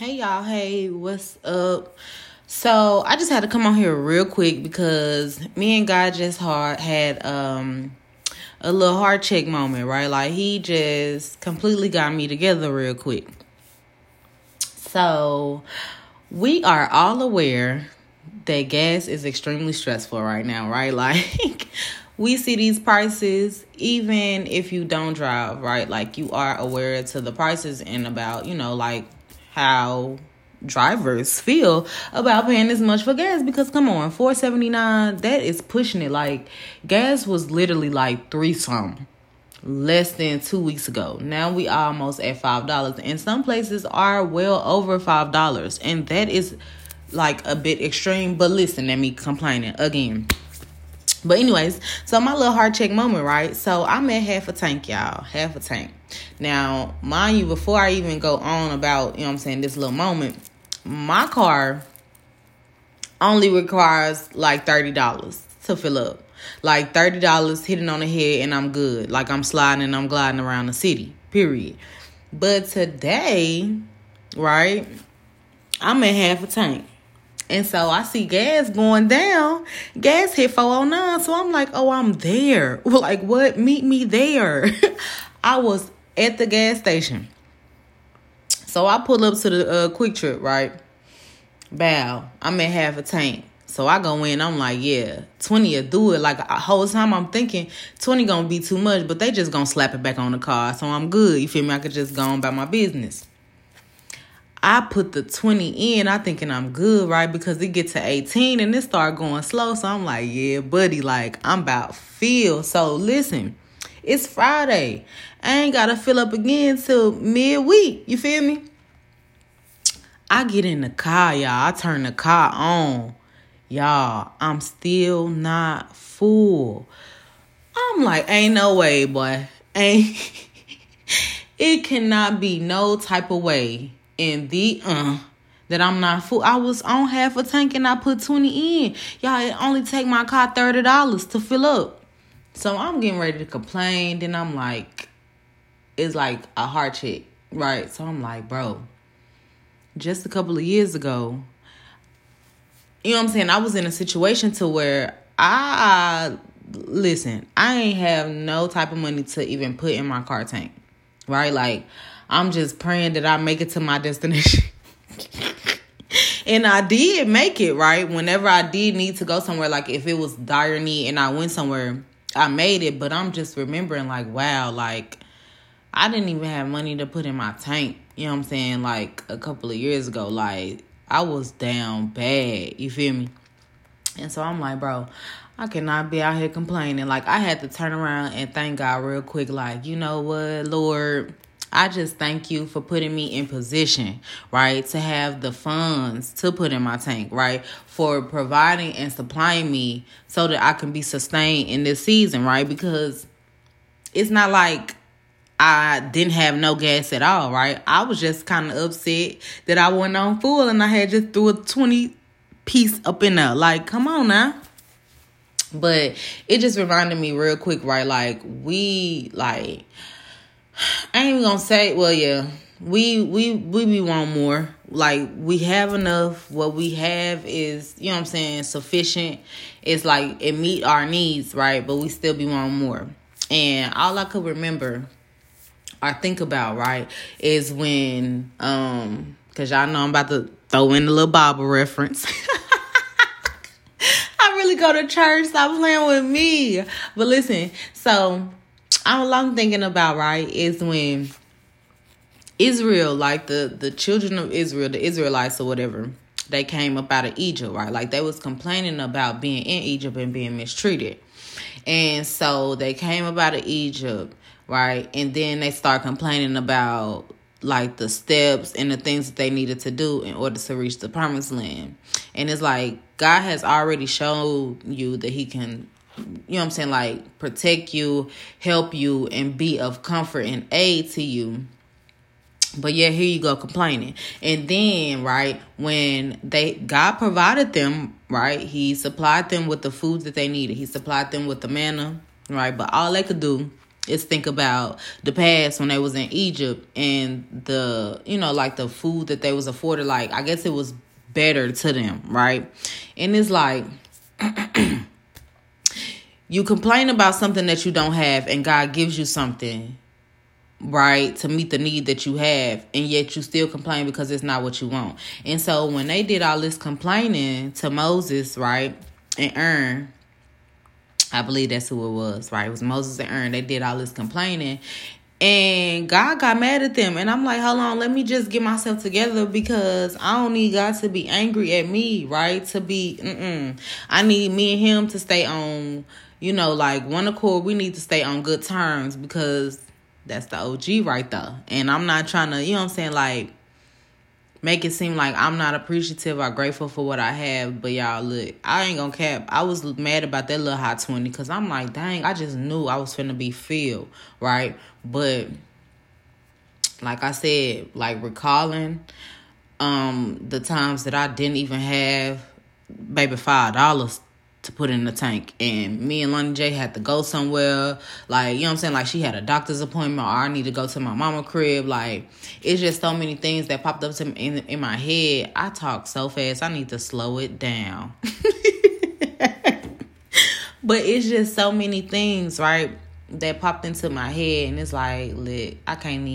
Hey y'all, hey, what's up? So I just had to come on here real quick because me and God just had a little heart check moment, right? Like he just completely got me together real quick. So we are all aware that gas is extremely stressful right now, right? Like we see these prices even if you don't drive, right? Like you are aware to the prices and about, you know, like how drivers feel about paying this much for gas, because come on, $4.79, that is pushing it. Like gas was literally like $3 something less than 2 weeks ago. Now we are almost at $5, and some places are well over $5, and that is like a bit extreme. But listen at me complaining again. But anyways, so my little heart check moment, right? So I'm at half a tank, y'all. Half a tank. Now, mind you, before I even go on about, you know what I'm saying, this little moment, my car only requires like $30 to fill up. Like $30 hitting on the head and I'm good. Like I'm sliding and I'm gliding around the city, period. But today, right, I'm at half a tank. And so I see gas going down. Gas hit 409. So I'm like, oh, I'm there. Like, what? Meet me there. I was at the gas station. So I pull up to the Quick Trip, right? Bow. I'm at half a tank. So I go in. I'm like, yeah, 20 will do it. Like, the whole time I'm thinking 20 going to be too much. But they just going to slap it back on the car. So I'm good. You feel me? I could just go on about my business. I put the 20 in, I thinking I'm good, right? Because it get to 18 and it start going slow. So I'm like, yeah, buddy, like I'm about filled. So listen, it's Friday. I ain't got to fill up again till midweek. You feel me? I get in the car, y'all. I turn the car on. Y'all, I'm still not full. I'm like, ain't no way, boy. Ain't it cannot be no type of way in the that I'm not full. I was on half a tank and I put 20 in. Y'all, it only take my car $30 to fill up. So I'm getting ready to complain. Then I'm like, it's like a heart check, right? So I'm like, bro, just a couple of years ago, you know what I'm saying? I was in a situation to where I ain't have no type of money to even put in my car tank, right? Like, I'm just praying that I make it to my destination. And I did make it, right? Whenever I did need to go somewhere, like if it was dire need and I went somewhere, I made it. But I'm just remembering like, wow, like I didn't even have money to put in my tank. You know what I'm saying? Like a couple of years ago, like I was down bad. You feel me? And so I'm like, bro, I cannot be out here complaining. Like I had to turn around and thank God real quick. Like, you know what, Lord? I just thank you for putting me in position, right, to have the funds to put in my tank, right, for providing and supplying me so that I can be sustained in this season, right, because it's not like I didn't have no gas at all, right. I was just kind of upset that I wasn't on full and I had just threw a 20 piece up in there. Like, come on now. But it just reminded me real quick, right, like I ain't even gonna say, well, yeah, we want more. Like, we have enough. What we have is, you know what I'm saying, sufficient. It's like it meet our needs, right? But we still be wanting more. And all I could remember or think about, right, is when, because y'all know I'm about to throw in a little Bible reference. I really go to church. Stop playing with me. But listen, so all I'm thinking about, right, is when Israel, like the children of Israel, the Israelites or whatever, they came up out of Egypt, right? Like they was complaining about being in Egypt and being mistreated. And so they came up out of Egypt, right? And then they start complaining about like the steps and the things that they needed to do in order to reach the promised land. And it's like God has already shown you that he can, you know what I'm saying, like protect you, help you, and be of comfort and aid to you. But yeah, here you go complaining. And then, right, when God provided them, right, he supplied them with the food that they needed. He supplied them with the manna, right? But all they could do is think about the past when they was in Egypt and the, you know, like the food that they was afforded, like, I guess it was better to them, right? And it's like, you complain about something that you don't have and God gives you something, right, to meet the need that you have, and yet you still complain because it's not what you want. And so when they did all this complaining to Moses, right, and Aaron, I believe that's who it was, right? It was Moses and Aaron. They did all this complaining, and God got mad at them. And I'm like, hold on, let me just get myself together, because I don't need God to be angry at me, right? To be, I need me and him to stay on, you know, like one accord. We need to stay on good terms, because that's the OG right there. And I'm not trying to, you know what I'm saying, like, make it seem like I'm not appreciative or grateful for what I have. But y'all, look, I ain't gonna cap. I was mad about that little hot 20, because I'm like, dang, I just knew I was finna be filled, right? But like I said, like recalling the times that I didn't even have, baby, $5 to put in the tank. And me and Lonnie J had to go somewhere. Like, you know what I'm saying? Like, she had a doctor's appointment, or I need to go to my mama crib. Like, it's just so many things that popped up to me in my head. I talk so fast. I need to slow it down. But it's just so many things, right, that popped into my head. And it's like, look, I can't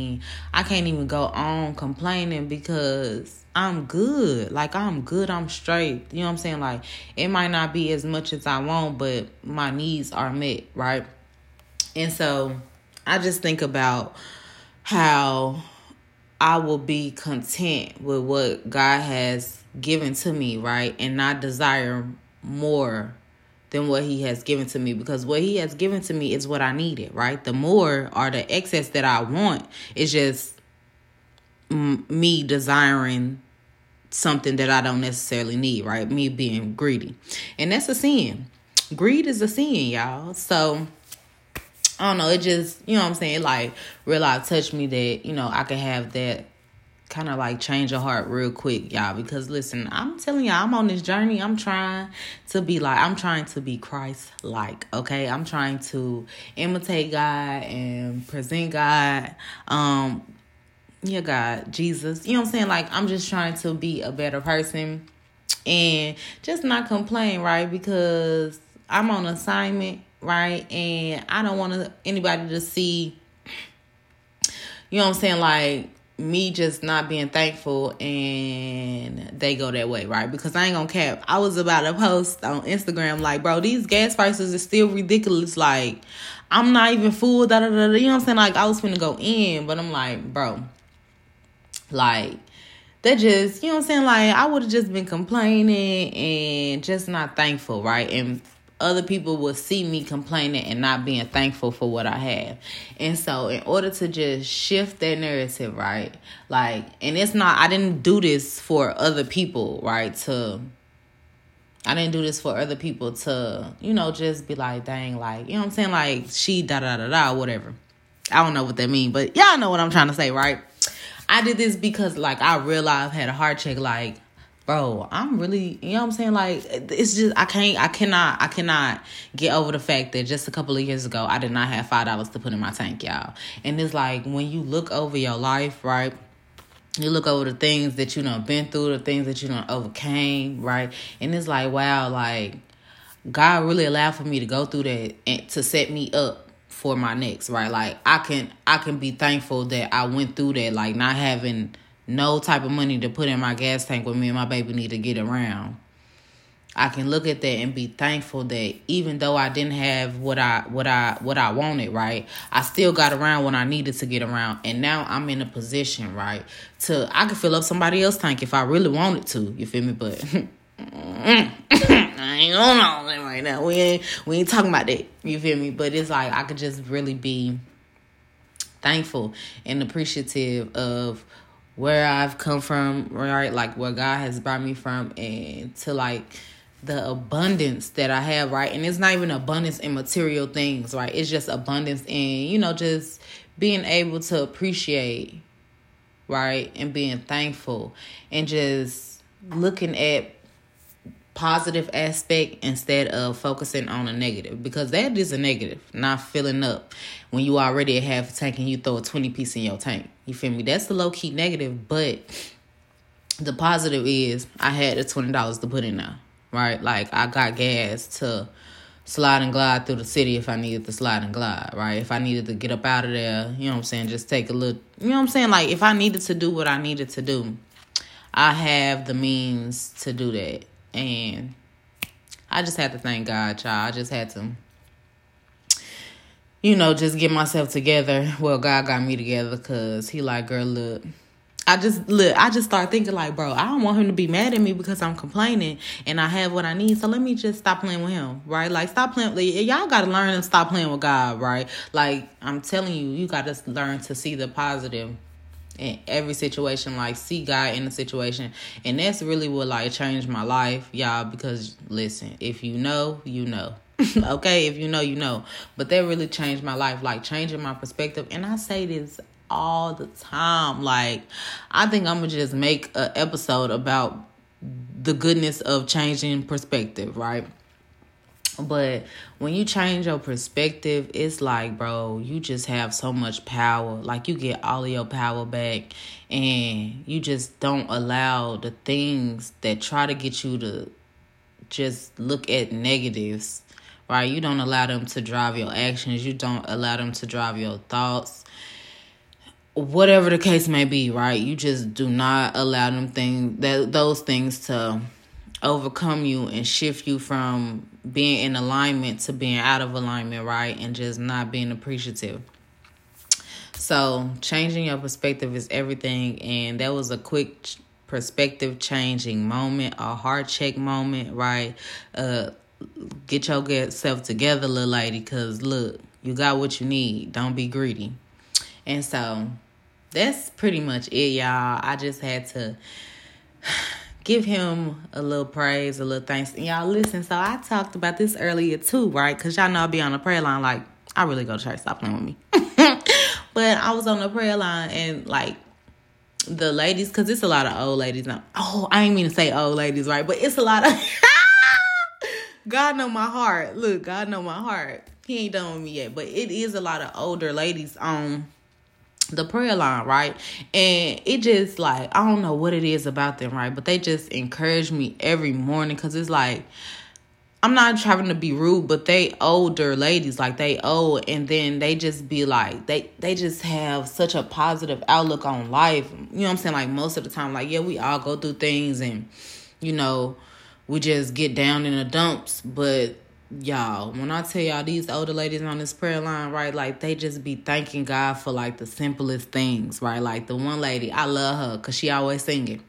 even go on complaining, because I'm good. Like, I'm good. I'm straight. You know what I'm saying? Like, it might not be as much as I want, but my needs are met, right? And so I just think about how I will be content with what God has given to me, right? And not desire more than what he has given to me, because what he has given to me is what I needed, right? The more or the excess that I want is just me desiring something that I don't necessarily need, right? Me being greedy. And that's a sin. Greed is a sin, y'all. So I don't know, it just, you know what I'm saying, like, realize, touched me that, you know, I could have that kind of like change of heart real quick, y'all, because listen, I'm telling y'all, I'm on this journey. I'm trying to be Christ-like, okay? I'm trying to imitate God and present God, God, Jesus. You know what I'm saying? Like, I'm just trying to be a better person and just not complain, right? Because I'm on assignment, right? And I don't want anybody to see, you know what I'm saying, like, me just not being thankful and they go that way, right? Because I ain't gonna cap, I was about to post on Instagram like, bro, these gas prices is still ridiculous, like, I'm not even fooled, da da da, you know what I'm saying? Like, I was finna go in, but I'm like, bro, like, that just, you know what I'm saying, like, I would've just been complaining and just not thankful, right? And other people will see me complaining and not being thankful for what I have. And so in order to just shift that narrative, right? Like, and it's not, I didn't do this for other people to, you know, just be like, dang, like, you know what I'm saying? Like, she da da da da, whatever. I don't know what that means, but y'all know what I'm trying to say, right? I did this because, like, I realized I had a heart check, like, bro, I'm really, you know what I'm saying? Like, it's just, I cannot get over the fact that just a couple of years ago, I did not have $5 to put in my tank, y'all. And it's like, when you look over your life, right? You look over the things that you done been through, the things that you done overcame, right? And it's like, wow, like, God really allowed for me to go through that and to set me up for my next, right? Like, I can be thankful that I went through that, like, not having no type of money to put in my gas tank when me and my baby need to get around. I can look at that and be thankful that even though I didn't have what I wanted, right, I still got around when I needed to get around. And now I'm in a position, right, to, I can fill up somebody else's tank if I really wanted to. You feel me? But I ain't on all that right now. We ain't talking about that. You feel me? But it's like, I could just really be thankful and appreciative of where I've come from, right? Like, where God has brought me from, and to, like, the abundance that I have, right? And it's not even abundance in material things, right? It's just abundance in, you know, just being able to appreciate, right? And being thankful and just looking at positive aspect instead of focusing on a negative, because that is a negative, not filling up when you already have a tank and you throw a 20 piece in your tank. You feel me? That's the low key negative. But the positive is I had the $20 to put in now, right? Like, I got gas to slide and glide through the city if I needed to slide and glide, right? If I needed to get up out of there, you know what I'm saying? Just take a little, you know what I'm saying? Like, if I needed to do what I needed to do, I have the means to do that. And I just had to thank God, y'all. I just had to, you know, just get myself together. Well, God got me together, because he like, girl, look. I just start thinking like, bro, I don't want him to be mad at me because I'm complaining and I have what I need. So let me just stop playing with him, right? Like, stop playing. Like, y'all got to learn to stop playing with God, right? Like, I'm telling you, you got to learn to see the positive in every situation. Like, see God in the situation. And that's really what, like, changed my life, y'all, because, listen, if you know, you know. Okay? If you know, you know. But that really changed my life, like, changing my perspective. And I say this all the time. Like, I think I'm gonna just make an episode about the goodness of changing perspective, right? But when you change your perspective, it's like, bro, you just have so much power. Like, you get all of your power back, and you just don't allow the things that try to get you to just look at negatives, right? You don't allow them to drive your actions. You don't allow them to drive your thoughts. Whatever the case may be, right? You just do not allow them those things to overcome you and shift you from being in alignment to being out of alignment, right? And just not being appreciative. So changing your perspective is everything. And that was a quick perspective changing moment, a heart check moment, right? Get yourself together, little lady, because look, you got what you need. Don't be greedy. And so that's pretty much it, y'all. I just had to give him a little praise, a little thanks. And y'all, listen, so I talked about this earlier too, right? Because y'all know I'll be on the prayer line. Like, I really go to church. Stop playing with me. But I was on the prayer line, and like the ladies, because it's a lot of old ladies now. Oh, I ain't mean to say old ladies, right? But it's a lot of... God know my heart. Look, God know my heart. He ain't done with me yet. But it is a lot of older ladies on the prayer line, right? And it just, like, I don't know what it is about them, right? But they just encourage me every morning, because it's like, I'm not trying to be rude, but they older ladies, like, they old, and then they just be like, they just have such a positive outlook on life. You know what I'm saying? Like, most of the time, like, yeah, we all go through things, and, you know, we just get down in the dumps. But y'all, when I tell y'all, these older ladies on this prayer line, right, like, they just be thanking God for, like, the simplest things, right? Like, the one lady, I love her because she always singing.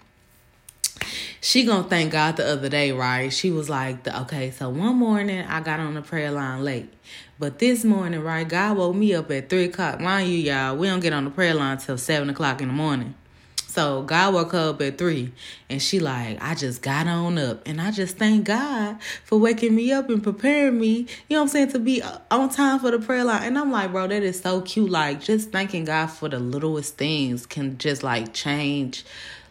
She gonna thank God the other day, right? She was like, okay, so one morning I got on the prayer line late. But this morning, right, God woke me up at 3 o'clock. Mind you, y'all, we don't get on the prayer line till 7 o'clock in the morning. So God woke her up at 3, and she like, I just got on up, and I just thank God for waking me up and preparing me, you know what I'm saying, to be on time for the prayer line. And I'm like, bro, that is so cute. Like, just thanking God for the littlest things can just, like, change,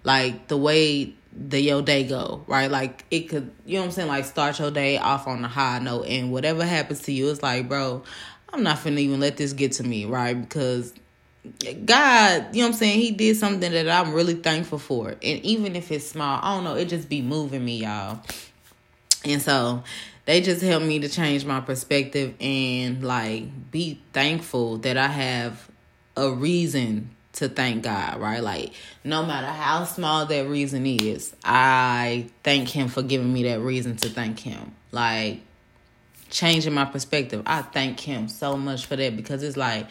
like, the way your day go, right? Like, it could, you know what I'm saying, like, start your day off on a high note, and whatever happens to you, it's like, bro, I'm not finna even let this get to me, right? Because God, you know what I'm saying, he did something that I'm really thankful for. And even if it's small, I don't know, it just be moving me, y'all. And so they just helped me to change my perspective and, like, be thankful that I have a reason to thank God, right? Like, no matter how small that reason is, I thank him for giving me that reason to thank him. Like, changing my perspective, I thank him so much for that, because it's like,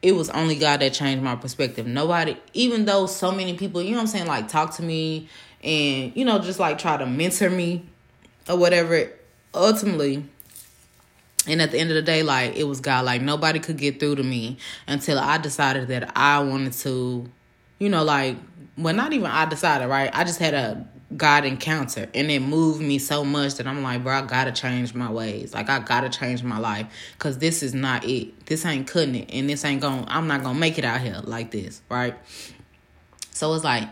it was only God that changed my perspective. Nobody, even though so many people, you know what I'm saying, like, talk to me and, you know, just, like, try to mentor me or whatever, ultimately, and at the end of the day, like, it was God. Like, nobody could get through to me until I decided that I wanted to, you know, like, well, not even I decided, right? I just had a God encounter, and it moved me so much that I'm like, bro, I gotta change my ways. Like, I gotta change my life, because this is not it. This ain't cutting it, and this ain't going, I'm not gonna make it out here like this, right? So it's like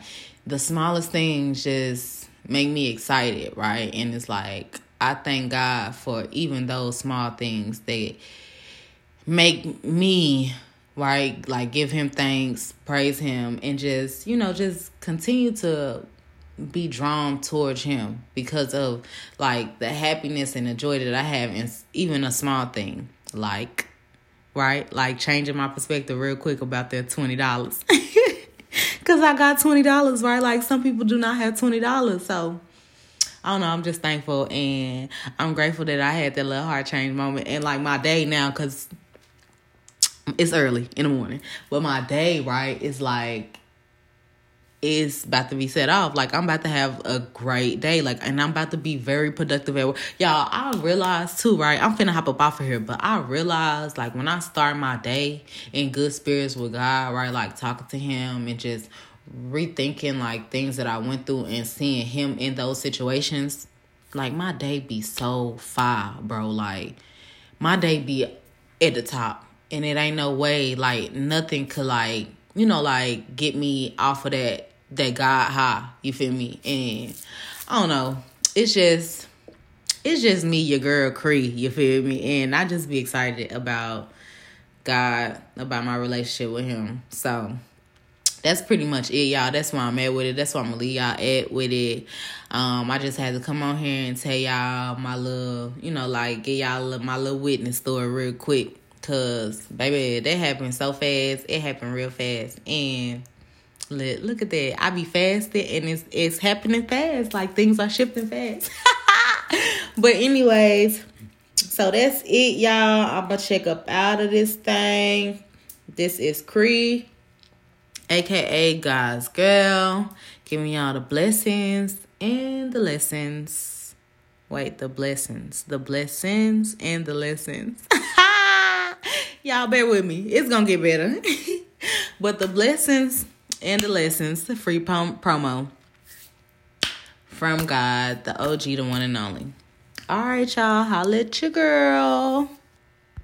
the smallest things just make me excited, right? And it's like, I thank God for even those small things that make me, right, like give him thanks, praise him, and just, you know, just continue to be drawn towards him because of like the happiness and the joy that I have in even a small thing, like, right, like changing my perspective real quick about that $20 because I got $20, right? Like some people do not have $20, so I don't know. I'm just thankful and I'm grateful that I had that little heart change moment and like my day now, because it's early in the morning, but my day, right, is like, it's about to be set off. Like, I'm about to have a great day. Like, and I'm about to be very productive at work. Y'all, I realize too, right? I'm finna hop up off of here, but I realize, like, when I start my day in good spirits with God, right? Like, talking to him and just rethinking, like, things that I went through and seeing him in those situations. Like, my day be so fire, bro. Like, my day be at the top. And it ain't no way, like, nothing could, like, you know, like, get me off of that God high, you feel me? And I don't know, it's just me, your girl Cree, you feel me? And I just be excited about God, about my relationship with him. So that's pretty much it, y'all. That's where I'm at with it. That's where I'm gonna leave y'all at with it. I just had to come on here and tell y'all my little, you know, like, give y'all my little witness story real quick. Because, baby, that happened so fast. It happened real fast. And look at that. I be fasted and it's happening fast. Like, things are shifting fast. But anyways, so that's it, y'all. I'm about to check up out of this thing. This is Cree, a.k.a. God's Girl. Giving y'all the blessings and the lessons. Wait, the blessings. The blessings and the lessons. Y'all bear with me. It's going to get better. But the blessings and the lessons, the free promo from God, the OG, the one and only. All right, y'all. Holla at your girl.